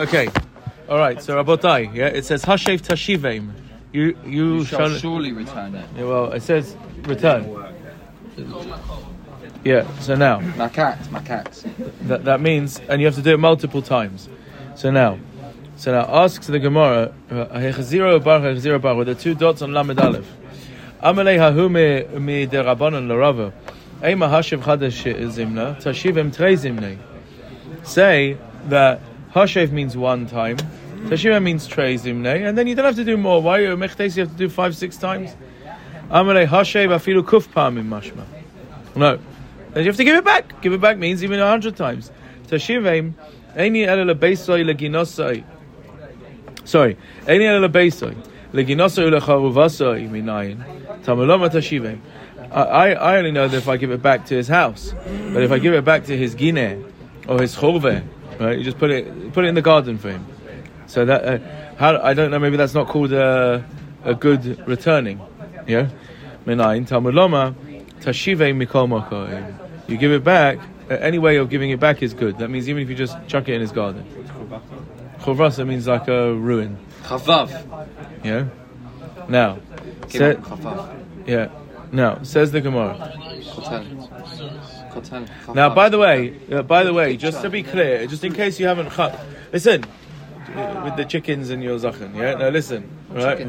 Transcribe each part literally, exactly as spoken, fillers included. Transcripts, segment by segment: Okay, all right. So Rabotai, yeah, it says Hashav Tashiveim. You you, you shall, shall surely return it. Yeah, well, it says return. It yeah. So now Makatz, Makatz. That that means, and you have to do it multiple times. So now, so now, asks the Gemara Ahichzero Bar, Ahichzero Bar with the two dots on Lamed Aleph. Amalei hahume mi derabanan l'Rava. Ema Hashav Chadash Zimna Tashivim Trei Zimnei. Say that Hashav means one time, Tashiva means Trei Zimnei, and then you don't have to do more. Why? You have to do five, six times. Amalei Hashav afilu kuf pa'amim mashma. No. Then you have to give it back. Give it back means even a hundred times. Tashivaim, eini ele lebeisoi leginosoi. Sorry. Eini ele lebeisoi. Leginosoi lecharuvasoi minayin. Tamulama Tashivaim. I I only know that if I give it back to his house. But if I give it back to his gine, or his chorve, right? You just put it put it in the garden for him. So that uh, how, I don't know. Maybe that's not called a, a good returning. Yeah, minayin tamud loma tashive mikol makom. You give it back. Uh, any way of giving it back is good. That means even if you just chuck it in his garden. Chorvasa means like a ruin. Chavav. Yeah. Now. Sa- yeah. Now says the Gemara. Now, by the way, uh, by the way, just to be clear, just in case you haven't, ch- listen, uh, with the chickens and your zachen, yeah. Now listen, right?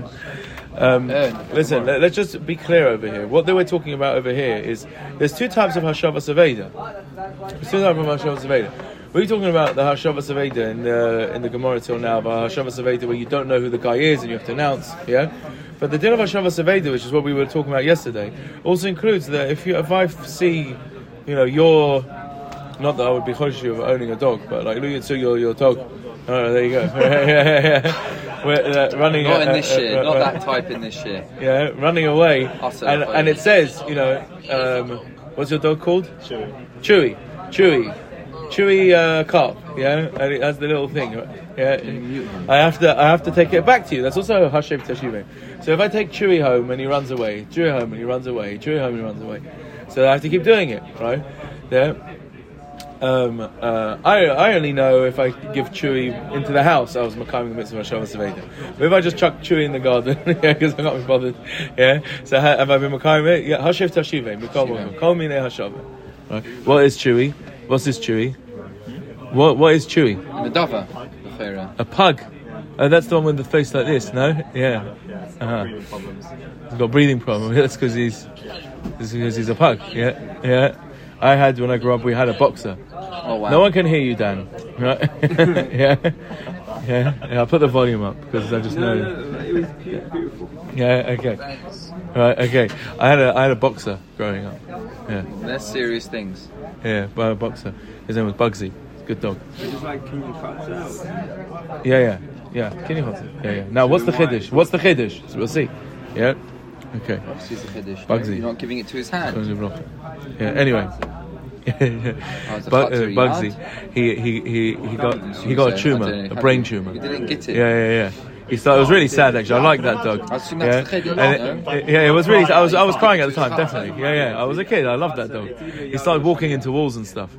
Um, listen, let, let's just be clear over here. What they were talking about over here is there's two types of Hashavas Aveda. There's two types of Hashavas Aveda. We're talking about the Hashavas Aveda in the in the Gemara till now, but Hashavas Aveda where you don't know who the guy is and you have to announce, yeah. But the din of Hashavas Aveda, which is what we were talking about yesterday, also includes that if you if I see. You know, you're not that I would be conscious of owning a dog, but like look at so your your dog. Oh, there you go. We're uh, running. Not uh, in this uh, year. Uh, not uh, that type in this year. Yeah, running away. Utter, and and it says, you know, um, what's your dog called? Chewy. Chewy. Chewy. Chewy uh, carp. Yeah, and it has the little thing. Yeah, I have to I have to take it back to you. That's also Hashav Tashiveim. So if I take Chewy home and he runs away, Chewy home and he runs away, Chewy home and he runs away. So I have to keep doing it, right? Yeah. Um, uh, I I only know if I give Chewy into the house, I was making the mitzvah of Hashavas Aveda. But if I just chuck Chewy in the garden, yeah, because I can't be bothered. Yeah. So ha- have I been making it? Yeah. Hashav Tashiveim. Mikol Kol Minei Hashavah. What is Chewy? What's this Chewy? What What is Chewy? Medava. A pug. Oh, that's the one with the face like this, no? Yeah. Uh-huh. He's got breathing problems. That's because he's. This is because he's a pug, yeah, yeah. I had when I grew up, we had a boxer. Oh wow! No one can hear you, Dan. Right? yeah. yeah, yeah. I put the volume up because I just know. No, no, no, it was beautiful. Yeah. Okay. Thanks. Right. Okay. I had a I had a boxer growing up. Yeah. That's serious things. Yeah, by a boxer. His name was Bugsy. Good dog. Like yeah, yeah, yeah. Can you hold it? Yeah, yeah. Now, what's the chiddush? What's the chiddush? So we'll see. Yeah. Okay. Bugsy. You're not giving it to his hand. Yeah. Anyway, but, uh, Bugsy, he he he he got he got a tumor, a brain tumor. He didn't get it. Yeah, yeah, yeah. He started, it was really sad actually. I like that dog. Yeah, and it, yeah. It was really. I was I was crying at the time. Definitely. Yeah, yeah. I was a kid. I loved that dog. He started walking into walls and stuff.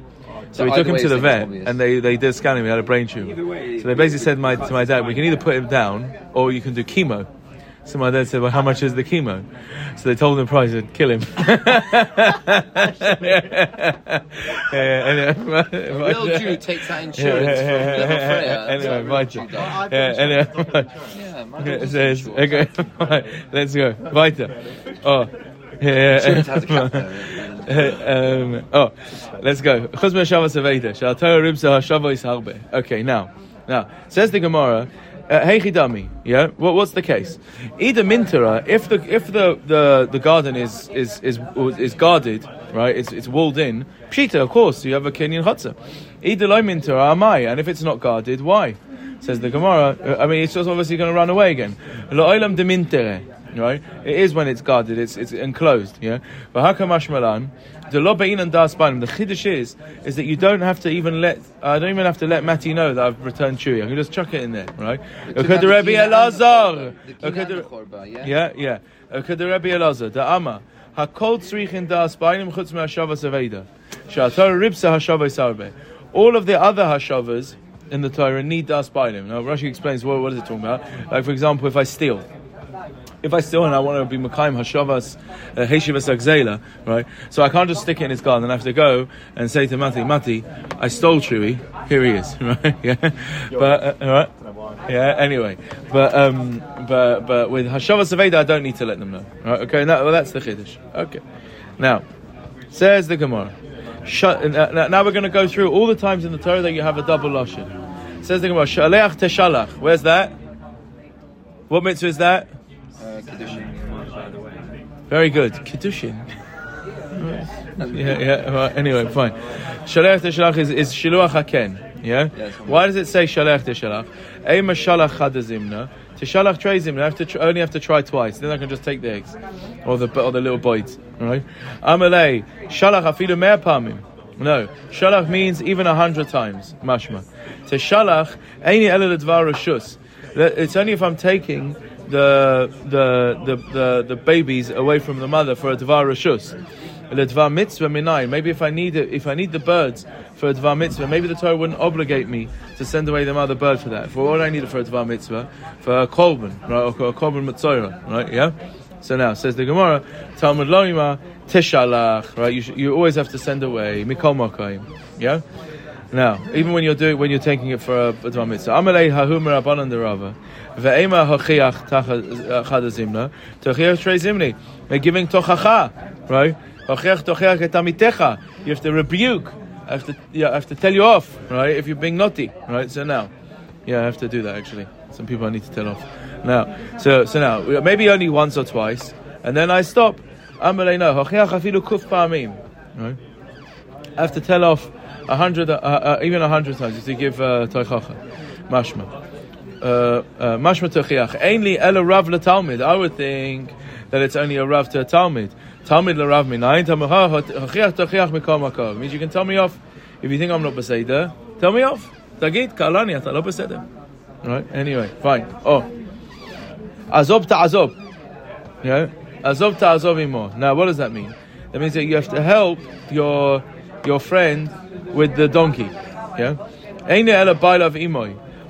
So we took him to the vet, and they, they did scan him. He had a brain tumor. So they basically said my, to my dad, we can either put him down or you can do chemo. So my dad said, well, how much is the chemo? So they told him the price and kill him. yeah, yeah, anyway, my, my, little Jew uh, takes that insurance yeah, from yeah, little Freya. Anyway, my Jew. Yeah, anyway. Says, okay, right, let's go. Weiter. Oh, yeah. um, oh, let's go. Okay, now. Now, says the Gemara, Hey uh, Chidami, yeah. What, what's the case? Either Mintara, if the if the, the, the garden is is, is is guarded, right? It's it's walled in. Pshita, of course, you have a Kenyan Chotzer. Either Lo Mintara, Amai, and if it's not guarded, why? Says the Gemara. I mean, it's just obviously going to run away again. Lo Olam de Mintare, right? It is when it's guarded. It's it's enclosed, yeah. But Hakamash Malan, the Lo Beinan Das Banim. The Chiddush is is that you don't have to even let. I don't even have to let Matty know that I've returned Chewy. I can just chuck it in there, right? Okay, the Rebbe Elazar. Okay, the korba. Yeah, yeah. Okay, the Rebbe Elazar. The Amma hakol tzrichin das b'aynim chutz me'Hashavas Aveda. She'atar ribsa Hashavas Arbe. All of the other Hashavas in the Torah need das bainim. Now Rashi explains what what is it talking about. Like for example, if I steal. If I steal and I want to be Mekayim Hashavas Heshivas Agzela, right? So I can't just stick it in his garden. I have to go and say to Mati, Mati, I stole Chewy. Here he is, right? Yeah, but uh, all right. Yeah, anyway, but um, but but with Hashavas Aveda, I don't need to let them know, right? Okay, no, well that's the Chiddush. Okay, now says the Gemara. Shut, uh, now we're going to go through all the times in the Torah that you have a double lashon. Says the Gemara, Shalach teshalach. Where's that? What mitzvah is that? Uh, Kiddushin, by the way. Very good, Kiddushin. yeah, yeah. Well, anyway, fine. Shalach teshalach is is Shiluach haken. Yeah. Why does it say Shalach teshalach? Ein mashalach chadazimna. Teshalach treizimna. I have to tr- only have to try twice. Then I can just take the eggs, or the or the little bites. Right? Amalei shalach afilu mea pamim. No, shalach means even a hundred times. Mashma. Teshalach eini elad dvar reshus. It's only if I'm taking The, the the the the babies away from the mother for a dvar reshus, the dvar mitzvah minayin. Maybe if I need it, if I need the birds for a dvar mitzvah, maybe the Torah wouldn't obligate me to send away the mother bird for that. For what I need it for a dvar mitzvah, for a korban, right? Or a korban matzora, right? Yeah. So now says the Gemara, Talmud Loima teshalach, right? You sh- you always have to send away mikol makayim, yeah. Now, even when you're doing, when you're taking it for a dvar mitzvah, amalei hahumar abanan derava, ve'ema hochiach tachadazimna, tochiach treizimni. They're giving tochacha, right? Hochiach tochiach etamitecha. You have to rebuke. I have to, yeah, I have to tell you off, right? If you're being naughty, right? So now, yeah, I have to do that actually. Some people I need to tell off. Now, so so now, maybe only once or twice, and then I stop. Amalei no hochiach afilu kuf pa'amim, right? I have to tell off. A hundred, uh, uh, even a hundred times, you have to give toichacha, mashma, mashma toichach. Ainly ela rav letalmid. I would think that it's only a rav to a talmid. Talmid le rav minayin tamuha toichach toichach mikol makov. Means you can tell me off if you think I'm not beseder. Tell me off. Tagid kalani ata lo beseder. Right? Anyway, fine. Oh, azob ta azob. Yeah, azob ta azob imo. Now, what does that mean? That means that you have to help your your friend with the donkey, yeah.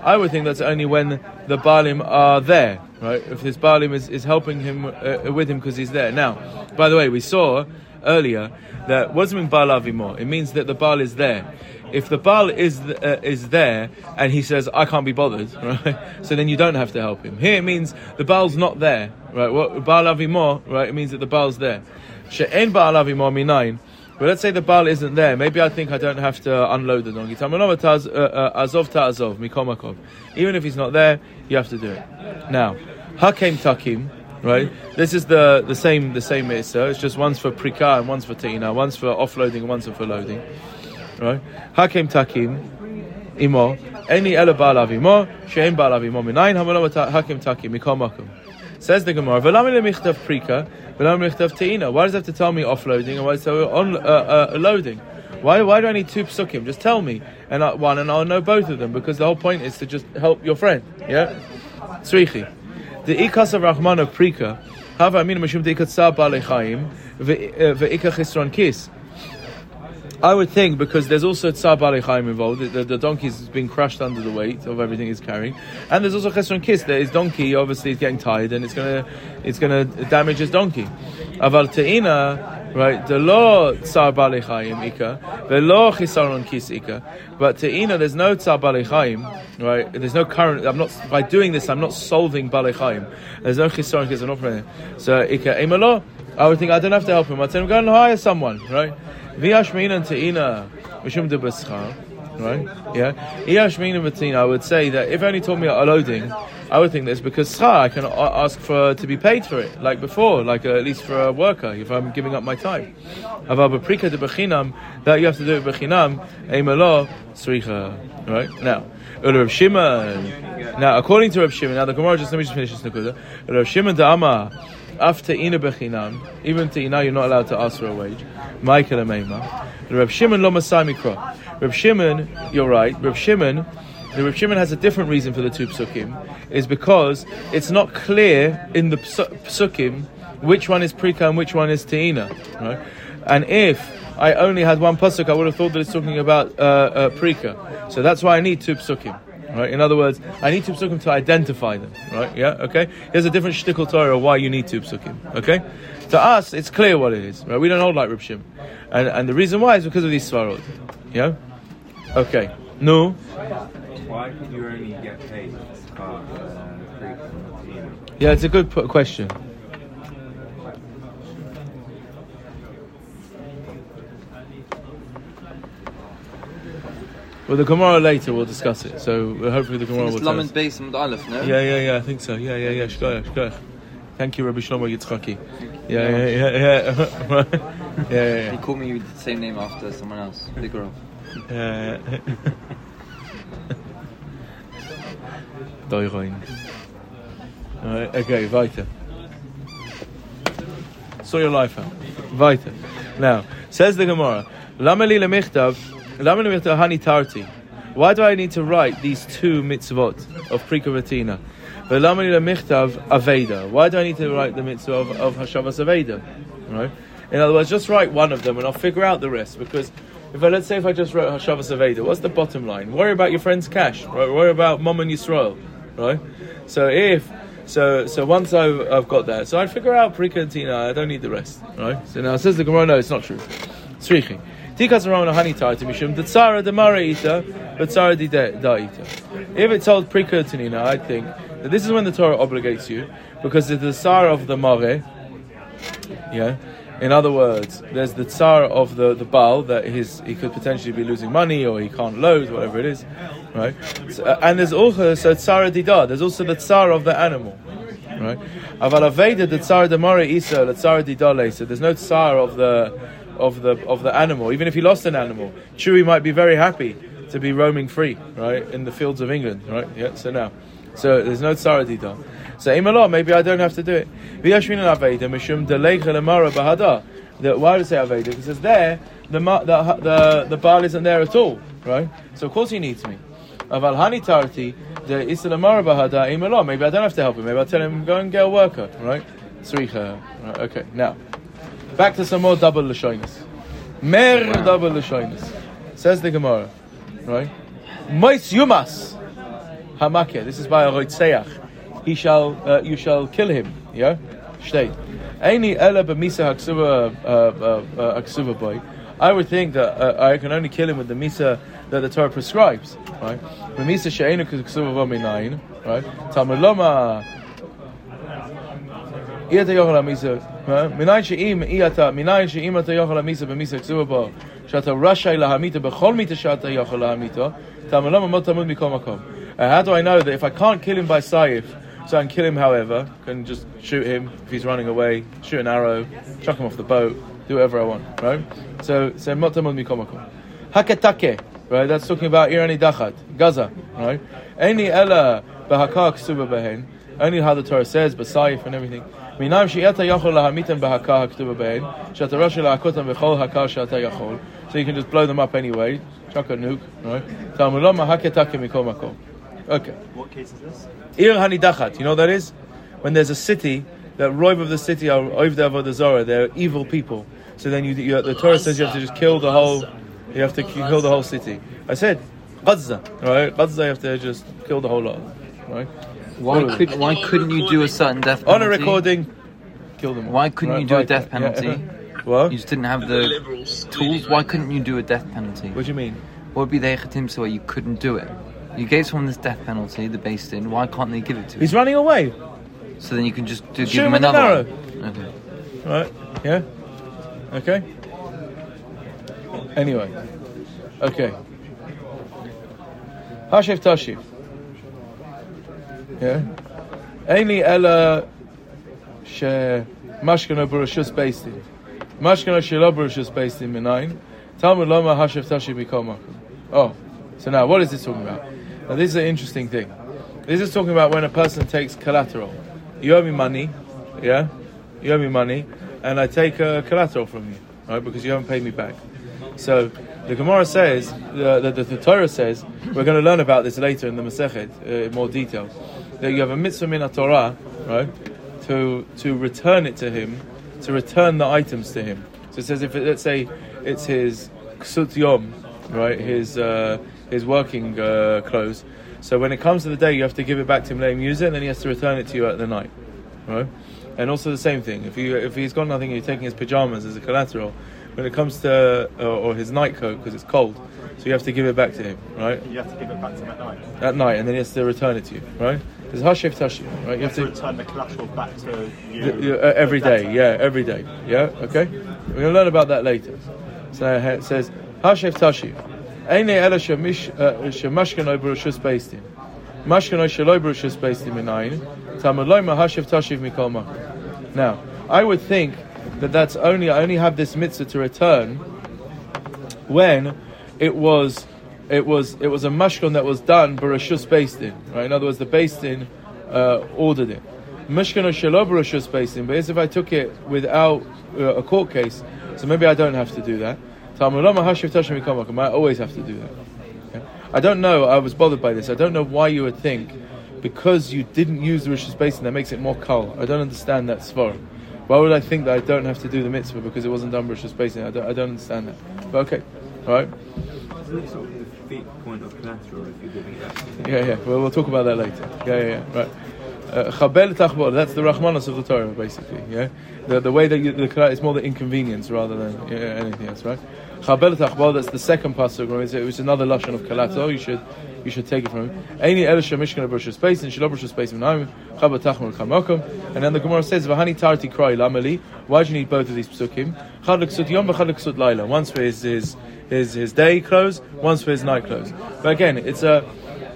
I would think that's only when the baalim are there, right? If his baalim is, is helping him uh, with him because he's there. Now, by the way, we saw earlier that what does it mean baal avimo? It means that the baal is there. If the baal is uh, is there and he says I can't be bothered, right? So then you don't have to help him. Here it means the baal's not there, right? What baal avimo, right? It means that the baal's there. She'en baal avimo minayin. But let's say the Baal isn't there. Maybe I think I don't have to unload the donkey. Even if he's not there, you have to do it. Now, hakem takim, right? This is the, the same the same Issa. It's just one's for prika and one's for te'ina. One's for offloading and one's for loading, right? Hakem takim imo. Any ela Baal avimo. She'en Baal avimo minayin. Hakem takim mikomakom. Says the Gemara, "V'lami lemichtav prika, v'lami lemichtav te'ina." Why does it have to tell me offloading and why does it tell me on, uh, uh, loading? Why why do I need two psukim? Just tell me and I, one, and I'll know both of them because the whole point is to just help your friend. Yeah, tzrichi. The ikas of Rahman of prika, hava amina mishum deikatsa balechaim ve'ikach hisron kis. I would think because there's also Tzar Balei Chaim involved. The, the, the donkey's being crushed under the weight of everything he's carrying, and there's also Chesron Kis. His donkey obviously is getting tired, and it's gonna it's gonna damage his donkey. Aval Te'ina, right? The law Tzar Balei Chaim Ika, the law Chesron Kis Ika. But Te'ina, there's no Tzar Balei Chaim, right? There's no current. I'm not by doing this. I'm not solving Balei Chaim. There's no Chesron Kis. I'm not praying. So Ika Emelo. I would think I don't have to help him. I'd say I'm going to hire someone, right? V'yashmina te'ina mishum de b'schar, right? Yeah. V'yashmina v'te'ina. I would say that if only told me a loading, I would think that's because schar I can ask for to be paid for it, like before, like uh, at least for a worker if I'm giving up my time. Aval b'prika de b'chinam, that you have to do it b'chinam. Eimelo sricha, right? Now, Rav Shimon. Now, according to Rav Shimon, now the Gemara just let me just finish this nekuda. Rav Shimon da'ama. After ina bechinam, even te'ina, you're not allowed to ask for a wage. Michael Ameima. Reb Shimon lo masai mikra. Reb Shimon, you're right. Reb Shimon, the Reb Shimon has a different reason for the two psukim. Is because it's not clear in the psukim which one is prika and which one is te'ina. Right? And if I only had one pasuk, I would have thought that it's talking about uh, uh, prika. So that's why I need two psukim. Right? In other words, I need two psukim to identify them. Right? Yeah. Okay. There's a different shtickle Torah why you need two psukim. Okay. To us, it's clear what it is. Right? We don't hold like Reb Shim, and and the reason why is because of these svarot. Yeah. Okay. No. Why could you only get paid? Yeah, it's a good p- question. Well, the Gemara later we'll discuss it. So hopefully the Gemara will tell us. It's Lamed Beis Amud Aleph, no? Yeah, yeah, yeah. I think so. Yeah, yeah, yeah. Shkoyach, shkoyach. Thank you, Rabbi Shlomo Yitzchaki. Yeah, yeah, yeah, yeah. yeah, yeah, yeah. He called me with the same name after someone else. Big Rav. Yeah. Doiroin. Alright, okay, weiter. Saw your life out. Weiter. Now, says the Gemara, Lameli lemichtav, Lameli lemichtav hani tarti. Why do I need to write these two mitzvot of Prika Vatina? Lameli lemichtav Aveda. Why do I need to write the mitzvah of, of Hashavas Aveda? Right? In other words, just write one of them and I'll figure out the rest, because if I, let's say if I just wrote Hashavas Aveda, what's the bottom line? Worry about your friend's cash, right? Worry about Mom and Yisrael, right? So if So so once I've, I've got that, so I'd figure out Prika and Tina, I don't need the rest, right? So now it says the Gemara, no, it's not true. Srichi. Tikas Ramana Hani Tarti Mishum, the Tsara de Mara Ita, but Tsara de Da Ita. If it told Prika and Tina, I think that this is when the Torah obligates you, because there's the Tsara of the Mare, yeah? In other words, there's the Tsara of the, the Baal, that his, he could potentially be losing money, or he can't load, whatever it is, right? So, uh, and there's also so Tsara Dida, there's also the Tsara of the animal, right? Aval Aveda, the Tsara de Mara Issa, the Tsara Dida Lesa, there's no Tsara of the, of the, of the animal. Even if he lost an animal, Chewy might be very happy to be roaming free, right? In the fields of England, right? Yeah, so now. So there's no Tsara Dida. So Imala, maybe I don't have to do it. V'yashvina Aveda, Mishum Delecha Lemara Bahada. Why does it say Aveda? Because it's there, the, the, the, the Baal isn't there at all, right? So of course he needs me. Aval Hani Tarti, the Issa Lemara Bahada, Imala. Maybe I don't have to help him. Maybe I'll tell him, go and get a worker, right? Sricha. Okay, now. Back to some more double Lashonis. Mer double Lashonis. Says the Gemara, right? Mois Yumas Hamakia. This is by a Rotzeach. He shall, uh, you shall kill him. Yeah, shtei. Any ela b'misa haksuva haksuva boy. I would think that uh, I can only kill him with the misa that the Torah prescribes. Right, the misa she'enu haksuva v'minayin. Right, Talmud loma. Iyata yochal misa minayin she'im iyata minayin she'im ata yochal misa b'misa haksuva boy. Shata rashay lahamita b'chol mita shata yochal lahamita. Talmud loma mot tamud mikol makom. How do I know that if I can't kill him by saif? So I can kill him, however, can just shoot him if he's running away, shoot an arrow, chuck him off the boat, do whatever I want, right? So, so motamod mikomako. Haketake, right? That's talking about Ir Hani Dachat, Gaza, right? Any ella bahakak suba behen, only how the Torah says, but saif and everything. Minam shi'ata yachol lahamitem bahakah haktuba behen, shatarash lahakotam vechol hakah shata yachol. So you can just blow them up anyway, chuck a nuke, right? Tamulama haketake mikomako. Okay. What case is this? Ir Hani Dachat. You know what that is? When there's a city, the roiv of the city are oivda vodazora. They're evil people. So then you, you, the Torah says you have to just kill the whole. You have to kill the whole city. I said, Gaza, right? Gaza, you have to just kill the whole lot, right? Why could why couldn't you do a certain death penalty? On a recording, kill them all. Why couldn't right? you do a death penalty? Yeah. What? You just didn't have the tools. Why couldn't you do a death penalty? What do you mean? What would be the echetim so you couldn't do it? You gave someone this death penalty, the based in, why can't they give it to him? He's running away. So then you can just do, give him another one. Okay. Right, yeah? Okay. Anyway. Okay. Hashav Tashiv. Yeah? Ainly Ella She Mashkana Burushus based in. Mashkana Shila Burushus based in Minain. Talmud Loma Hashav Tashiv Bikomak. Oh. So now, what is this talking about? Now, this is an interesting thing. This is talking about when a person takes collateral. You owe me money, yeah? You owe me money, and I take uh, collateral from you, right? Because you haven't paid me back. So, the Gemara says, uh, the, the, the Torah says, we're going to learn about this later in the Masechet, uh, in more detail, that you have a mitzvah min HaTorah, right? To, to return it to him, to return the items to him, So it says if, it, let's say, it's his ksut yom, right, his uh, his working uh, clothes. So when it comes to the day, you have to give it back to him, let him use it, and then he has to return it to you at the night, right? And also the same thing, if you if he's got nothing, you're taking his pajamas as a collateral. When it comes to uh, or his night coat because it's cold, so you have to give it back to him, right? You have to give it back to him at night. At night, and then he has to return it to you, right? It's Hashav Tashiveim, right? You, you have, have to, to return the collateral back to you the, the, uh, every day, better. yeah, every day, yeah. Okay, we're gonna learn about that later. So it says Hashav Tashiveim. Ain't ela shemish shemashkano berushus based in mashkano shelo berushus based in minayin tamaloi ma Hashav Tashiv mikol makom. Now, I would think that that's only, I only have this mitzvah to return when it was it was it was a mashkan that was done barashus bastin, right? In other words, the bastin uh, ordered it. Mashkan or shelo barashus bastin, but as if I took it without uh, a court case, so maybe I don't have to do that. I always have to do that. Okay? I don't know. I was bothered by this. I don't know why you would think because you didn't use the barashus bastin that makes it more kal. I don't understand that svara. Why would I think that I don't have to do the mitzvah because it wasn't done barashus bastin? I don't, I don't understand that. But okay, all right. Isn't it sort of the defeat point of collateral if you're giving it up? Yeah, yeah. Well, we'll talk about that later. Yeah, yeah, yeah. Right. Chabel uh, tachbor. That's the rachmanos of the Torah, basically. Yeah. The the way that you, the collateral is more the inconvenience rather than yeah, anything else, right? Chabel tachbor. That's the second pasuk. It was another lashon of collateral. You should you should take it from him. Any elisha mishkan barashus bastin and shelo barashus bastin naim chabel tachmor kamokom. And then the Gemara says, "V'hani tarti kray lameli." Why do you need both of these psukim? Chad l'ksut yom, v'chad l'ksut laila. Once for his his his his day clothes, once for his night clothes. But again, it's a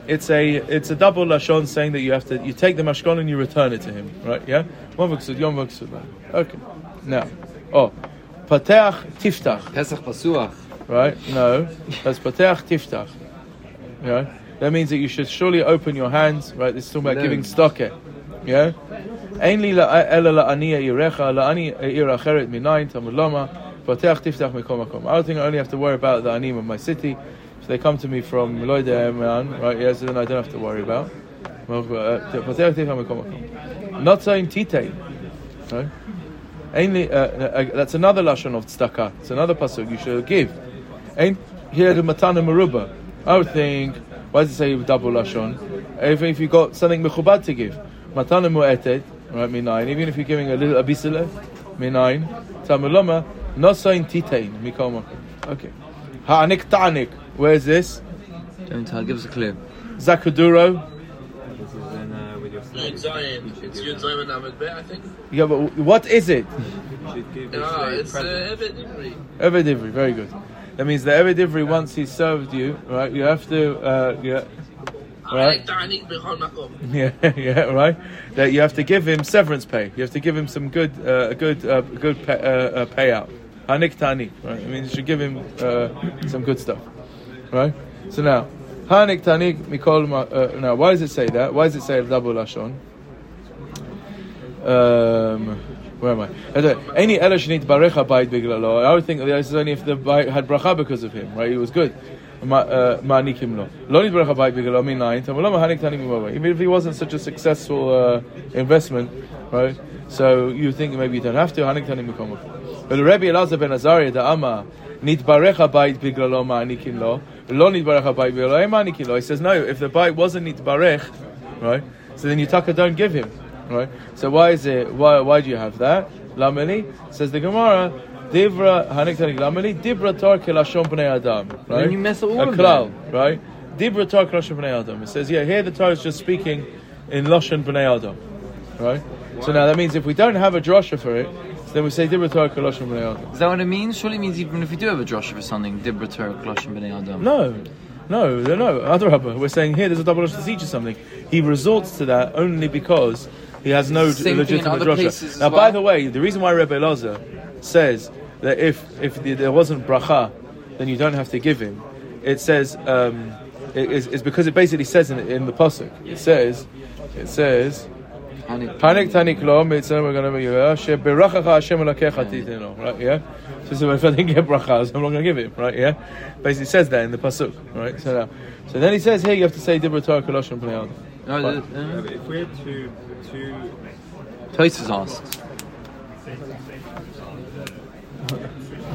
it's a it's a double lashon saying that you have to you take the mashkon and you return it to him, right? Yeah, one v'ksut yom, v'ksut laila. Okay. Now, oh, pateach tiftach. Pesach pasuach. Right? No, that's pateach tiftach. Yeah, that means that you should surely open your hands. Right? This is talking about giving stoket. Yeah. Only I don't think I only have to worry about the anim of my city. If they come to me from Loideh, right? Yeah, so then I don't have to worry about. Not saying titei. Only that's another lashon of tzedakah. It's another pasuk you should give. Ain't here the matana meruba. I would think. Why does it say double lashon? If if you got something mechubad to give, matana mu'etet. Right, minayin. Even if you're giving a little abisile, minayin. Tamulama, not so in titain. Mikoma. Okay. Ha'anik ta'anik. Where's this? Don't tell. Give us a clue. Zakaduro. This is in uh, with your slave. It's Yud Zayin and Amud Bet, I think. Yeah, but what is it? Ah, it's Ebed Ivri. Ebed Ivri. Very good. That means the Ebed Ivri, once he served you, right? You have to. Uh, yeah. Right? Yeah, yeah, right. That you have to give him severance pay. You have to give him some good, uh, good, uh, good pay, uh, uh, payout. Hanik tanik. Right? I mean, you should give him uh, some good stuff, right? So now, hanik tanik mikol. Now, why does it say that? Why does it say double lashon? Um, where am I? Any elash need barecha bayit biglalo. I would think this is only if the bayit had bracha because of him, right? He was good. Even if he wasn't such a successful uh, investment, right? So you think maybe you don't have to. But the Rebbe Elazar ben Azariah da Ama nitbarecha bayit biglalo ma'anikim lo, lo nitbarecha bayit biglalo ma'anikim lo. He says no. If the bayit wasn't nitbarech, right? So then you taka don't give him, right? So why is it? Why why do you have that? Lameli says the Gemara. Dibra hanik tanik lameli dibra tar kelashon bnei adam. Right? Then you mess all of them. Right? Dibra tar kelashon bnei adam. It says, yeah, here the Torah is just speaking in lashon bnei adam. Right? Wow. So now that means if we don't have a drasha for it, so then we say dibra tar kelashon bnei adam. Is that what it means? Surely it means even if we do have a drasha for something, dibra tar kelashon bnei adam. No. No, no. Adarabba. We're saying here there's a double drasha to teach you something. He resorts to that only because he has no Same legitimate drasha. Now, well, by the way, the reason why Rebbe Elazar says that if if the, there wasn't bracha, then you don't have to give him. It says um, it, it's, it's because it basically says in, in the pasuk. It says, it says, panik tanik lo mitzvah we're going to give you. She berachacha Hashem alakecha titeno. Right? Yeah. So if I didn't get brachas, I'm not going to give him. Right? Yeah. Basically says that in the pasuk. Right? So now, so then he says here you have to say dibra Torah koloshen pnei adam. If we had two two, Tosfos asks.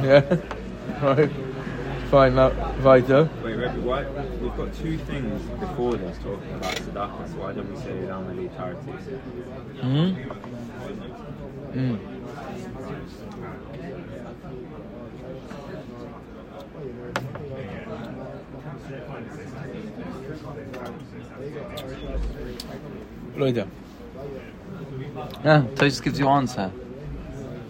Yeah. Right. Fine. Now, weiter. Wait, Rebbe, why? We've got two things before this talking about tzedakah. So why don't we say it on the entirety? Hmm. Mm. Leute. Yeah, so he just gives you an answer.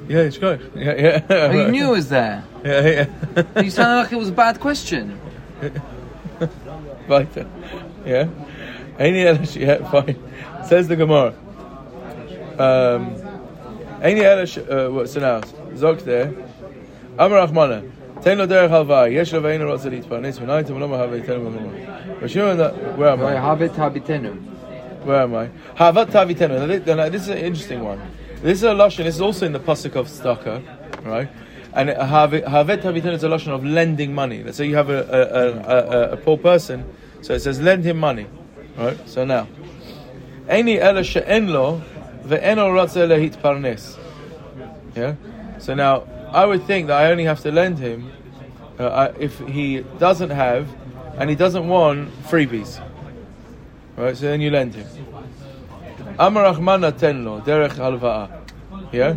Yeah, it's good. Yeah, yeah. Oh, you knew it was there. Yeah, yeah. You sounded like it was a bad question. Weiter. Yeah. Any Elish, yeah, fine. Says the Gemara. Um, Any Elish, uh, what's in house? Zog's there. Amar Achmana. Ten lo derech halvai. Yesh lo ve'einu rotze litpanes. V'naitim lo mahavei tenu v'mona. Where am I? Havet habitenu. Where am I? Havat tavitenu. This is an interesting one. This is a lashon. This is also in the pasuk of tzedakah, right? And havet tavitenu is a lashon of lending money. Let's say you have a, a, a, a, a poor person, so it says lend him money, right? So now, any ela she'en lo ve'eno ratze lehitparnes. Yeah. So now, I would think that I only have to lend him uh, if he doesn't have and he doesn't want freebies. Right, so then you lend him. Amar Achmana ten lo derech halva'a. Yeah,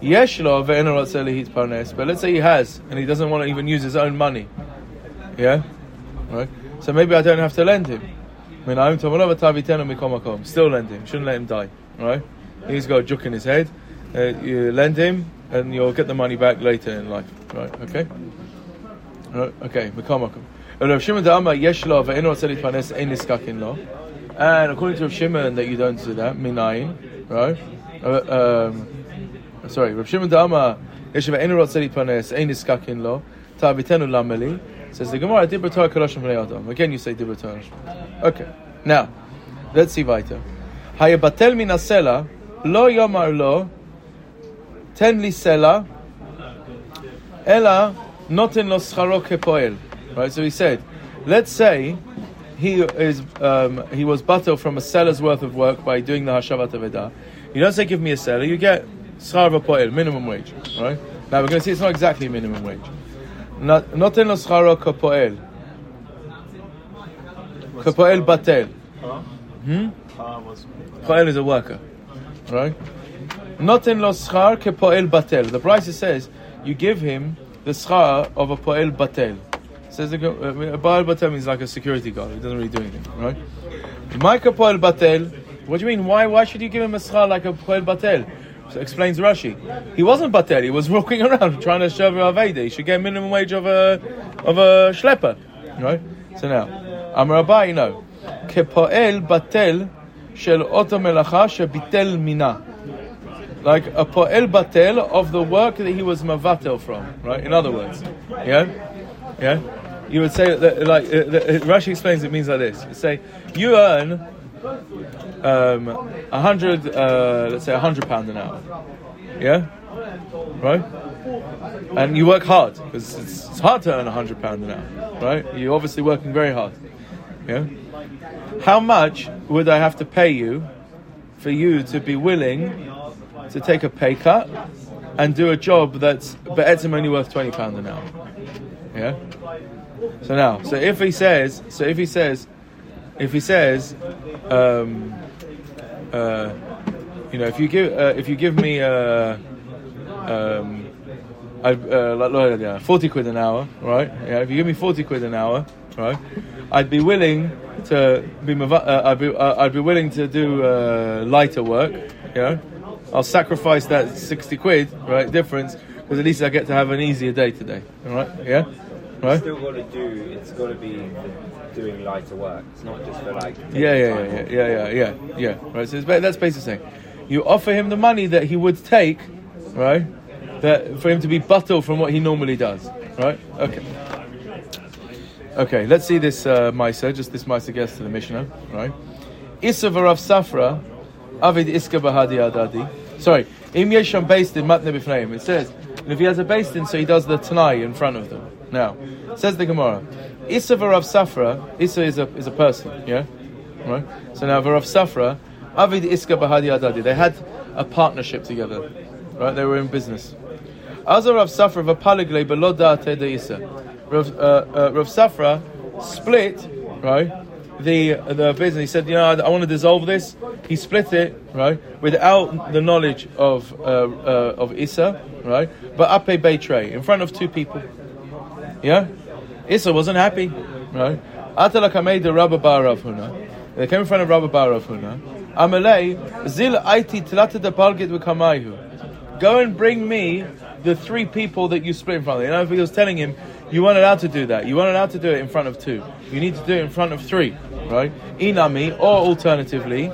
yesh lo ve'eno ratze lehitparnes. But let's say he has and he doesn't want to even use his own money. Yeah, right. So maybe I don't have to lend him. I mean, I'm still lend him. Shouldn't let him die. Right? He's got a juk in his head. Uh, you lend him and you'll get the money back later in life. Right? Okay. Right? Okay. Mekamakom. And according to Rav Shimon that you don't do that, minayin, right? Uh, um, sorry, Rav Shimon da'ama yesh ve'enu rotze litpanes ein niskakin lo ta'avitenu lameli. Says the Gemara, dibur Torah kadoshim b'nei adam. Again, you say dibur Torah. Okay, now let's see weiter. Hayabatel min hasela lo yomar lo ten li sela ela noten lo scharo kepoel. Right, so he said, let's say he is um, he was batel from a seller's worth of work by doing the Hashavas Aveda. You don't say give me a seller, you get schar v'poel, minimum wage. Right? Now we're going to see it's not exactly minimum wage. Noten lo scharo k'poel. K'poel batel. Hmm? Poel is a worker. Right? Noten lo schar k'poel batel. The price says you give him the schar of a poel batel. Says the a Baal Batel means like a security guard. He doesn't really do anything, right? Micah Poel Batel. What do you mean? Why? Why should you give him a schar like a Poel Batel? So explains Rashi. He wasn't Batel. He was walking around trying to serve Aveda. He should get minimum wage of a of a schlepper, right? So now, Amar Abaye, you know, Kepoel Batel shel oto melacha shebitel mina, like a Poel Batel of the work that he was mavatel from, right? In other words, yeah. Yeah, you would say that, like uh, the, Rashi explains it means like this. You say you earn um, a hundred, uh, let's say a hundred pound an hour. Yeah, right. And you work hard because it's, it's hard to earn a hundred pound an hour, right? You're obviously working very hard. Yeah. How much would I have to pay you for you to be willing to take a pay cut and do a job that's be'etzim only worth twenty pound an hour? Yeah. So now, so if he says, so if he says, if he says, um, uh, you know, if you give, uh, if you give me, uh, um, I, uh, forty quid an hour, right? Yeah. If you give me forty quid an hour, right? I'd be willing to be, uh, I'd be, uh, I'd be willing to do uh, lighter work. Yeah. I'll sacrifice that sixty quid, right? Difference, because at least I get to have an easier day today. All right? Yeah. Right? It's still got to do, it's got to be doing lighter work. It's not just for like... Yeah, yeah, yeah, yeah, yeah, yeah, yeah, yeah. Right, so it's, that's basically the thing. You offer him the money that he would take, right, that for him to be butthole from what he normally does, right? Okay. Okay, let's see this uh, Maisa, just this Maisa gets to the Mishnah, right? Issa v'Rav Safra, avid iska b'hadi adadi. Sorry, im yesham based in matne b'fneim. It says, and if he has a based in, so he does the Tanai in front of them. Now, says the Gemara, Issa v'Rav Safra, Issa is a is a person, yeah? Right? So now v'Rav Safra, Avid Iska b'hadi adadi, they had a partnership together, right? They were in business. Azar Rav Safra v'paligle below da'ate de'isa. Rav Safra split, right, the the business. He said, you know, I, I want to dissolve this. He split it, right, without the knowledge of uh, uh, of Issa, right, but ape beitre, in front of two people. Yeah, Issa wasn't happy, right? Atala kamei de Rabba Bar Rav Huna. They came in front of Rabba Bar Rav Huna. Amalei zil aiti tlata de palgit v'kamayhu. Go and bring me the three people that you split in front of. You know, if he was telling him, you weren't allowed to do that. You weren't allowed to do it in front of two. You need to do it in front of three, right? Inami, or alternatively,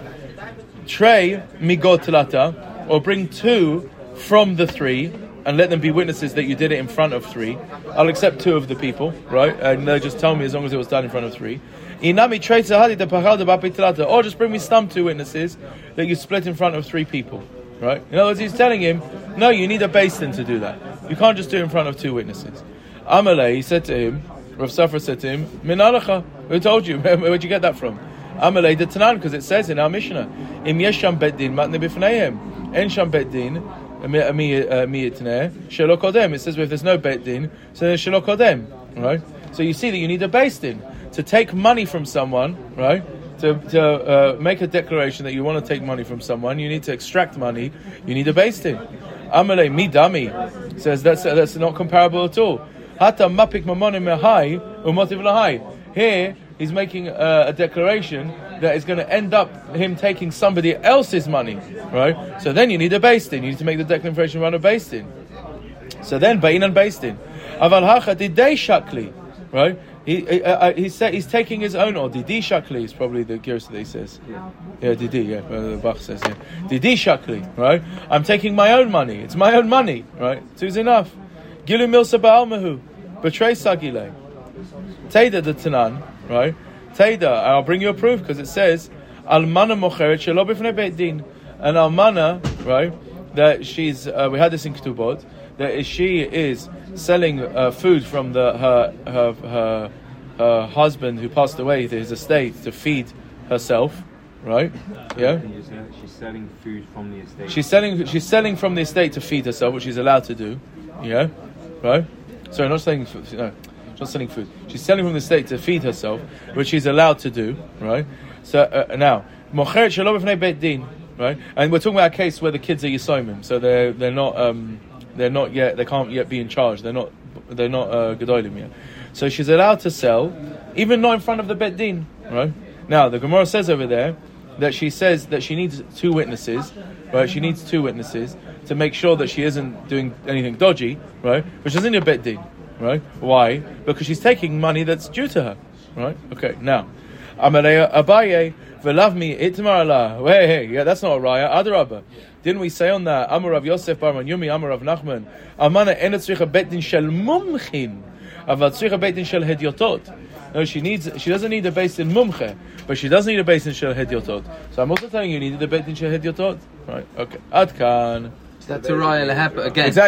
trei migot tlata, or bring two from the three, and let them be witnesses that you did it in front of three. I'll accept two of the people, right? And they'll just tell me as long as it was done in front of three. Inami trei zahadi de pachal de bapi tlata, or just bring me some two witnesses that you split in front of three people, right? In other words, he's telling him, no, you need a basin to do that. You can't just do it in front of two witnesses. Amalei, he said to him, Rav Safra said to him, Minalacha, who told you? Where did you get that from? Amalei the Tanan, because it says in our Mishnah, Im yesham beddin matne bifneihem, en sham beddin miyitneh shelo kodem. It says, well, if there's no beddin, so there's shelo kodem, right? So you see that you need a basin to take money from someone, right? To to uh, make a declaration that you want to take money from someone, you need to extract money. You need a basin. Amalei midami says that's that's not comparable at all. Here, he's making a, a declaration that is going to end up him taking somebody else's money, right? So then you need a based in. You need to make the declaration run a based in. So then, bain and based in. Aval hacha didei shakli, right? He, he, uh, he said he's taking his own, or didi shakli is probably the gerus that he says. Yeah, yeah didi, yeah, the Bach says, yeah. Didi shakli, right? I'm taking my own money. It's my own money, right? Two's enough. Gilu milsa ba'almahu, betray sagile. Teda the Tanan, right? Teda, I'll bring you a proof, because it says, almana mocheret shelo b'fnei beit din. An almana, right, that she's, uh, we had this in Ketubot, that she is selling uh, food from the her, her, her, her husband who passed away, his estate, to feed herself. Right? Yeah. She's selling food from the estate. She's selling. She's selling from the estate to feed herself, which she's allowed to do. Yeah. Right. Sorry, not selling. Food, no, not selling food. She's selling from the estate to feed herself, which she's allowed to do. Right. So uh, now, mocheret shelo b'fnei beit din. Right. And we're talking about a case where the kids are yisomim, so they're they're not um they're not yet they can't yet be in charge. They're not they're not uh, gedolim yet. So she's allowed to sell, even not in front of the beit din. Right. Now the Gemara says over there that she says that she needs two witnesses, right? She needs two witnesses to make sure that she isn't doing anything dodgy, right? Which is in your bet din, right? Why? Because she's taking money that's due to her, right? Okay, now. Amalei Abaye, velavmi itmar Allah. Hey, hey, yeah, that's not a raya. Adarabba. Didn't we say on that? Amar Rav Yosef bar Yumi, Amar Rav Nachman. Amana enetzricha bet din shel mumchin. Avatzricha bet din shel hedyotot. No, she needs. She doesn't need a base in mumche, but she does need a base in shel hedyotot. So I'm also telling you, you need a base in shel hedyotot, right? Okay, adkan. That's a raya lehaper again. Exactly.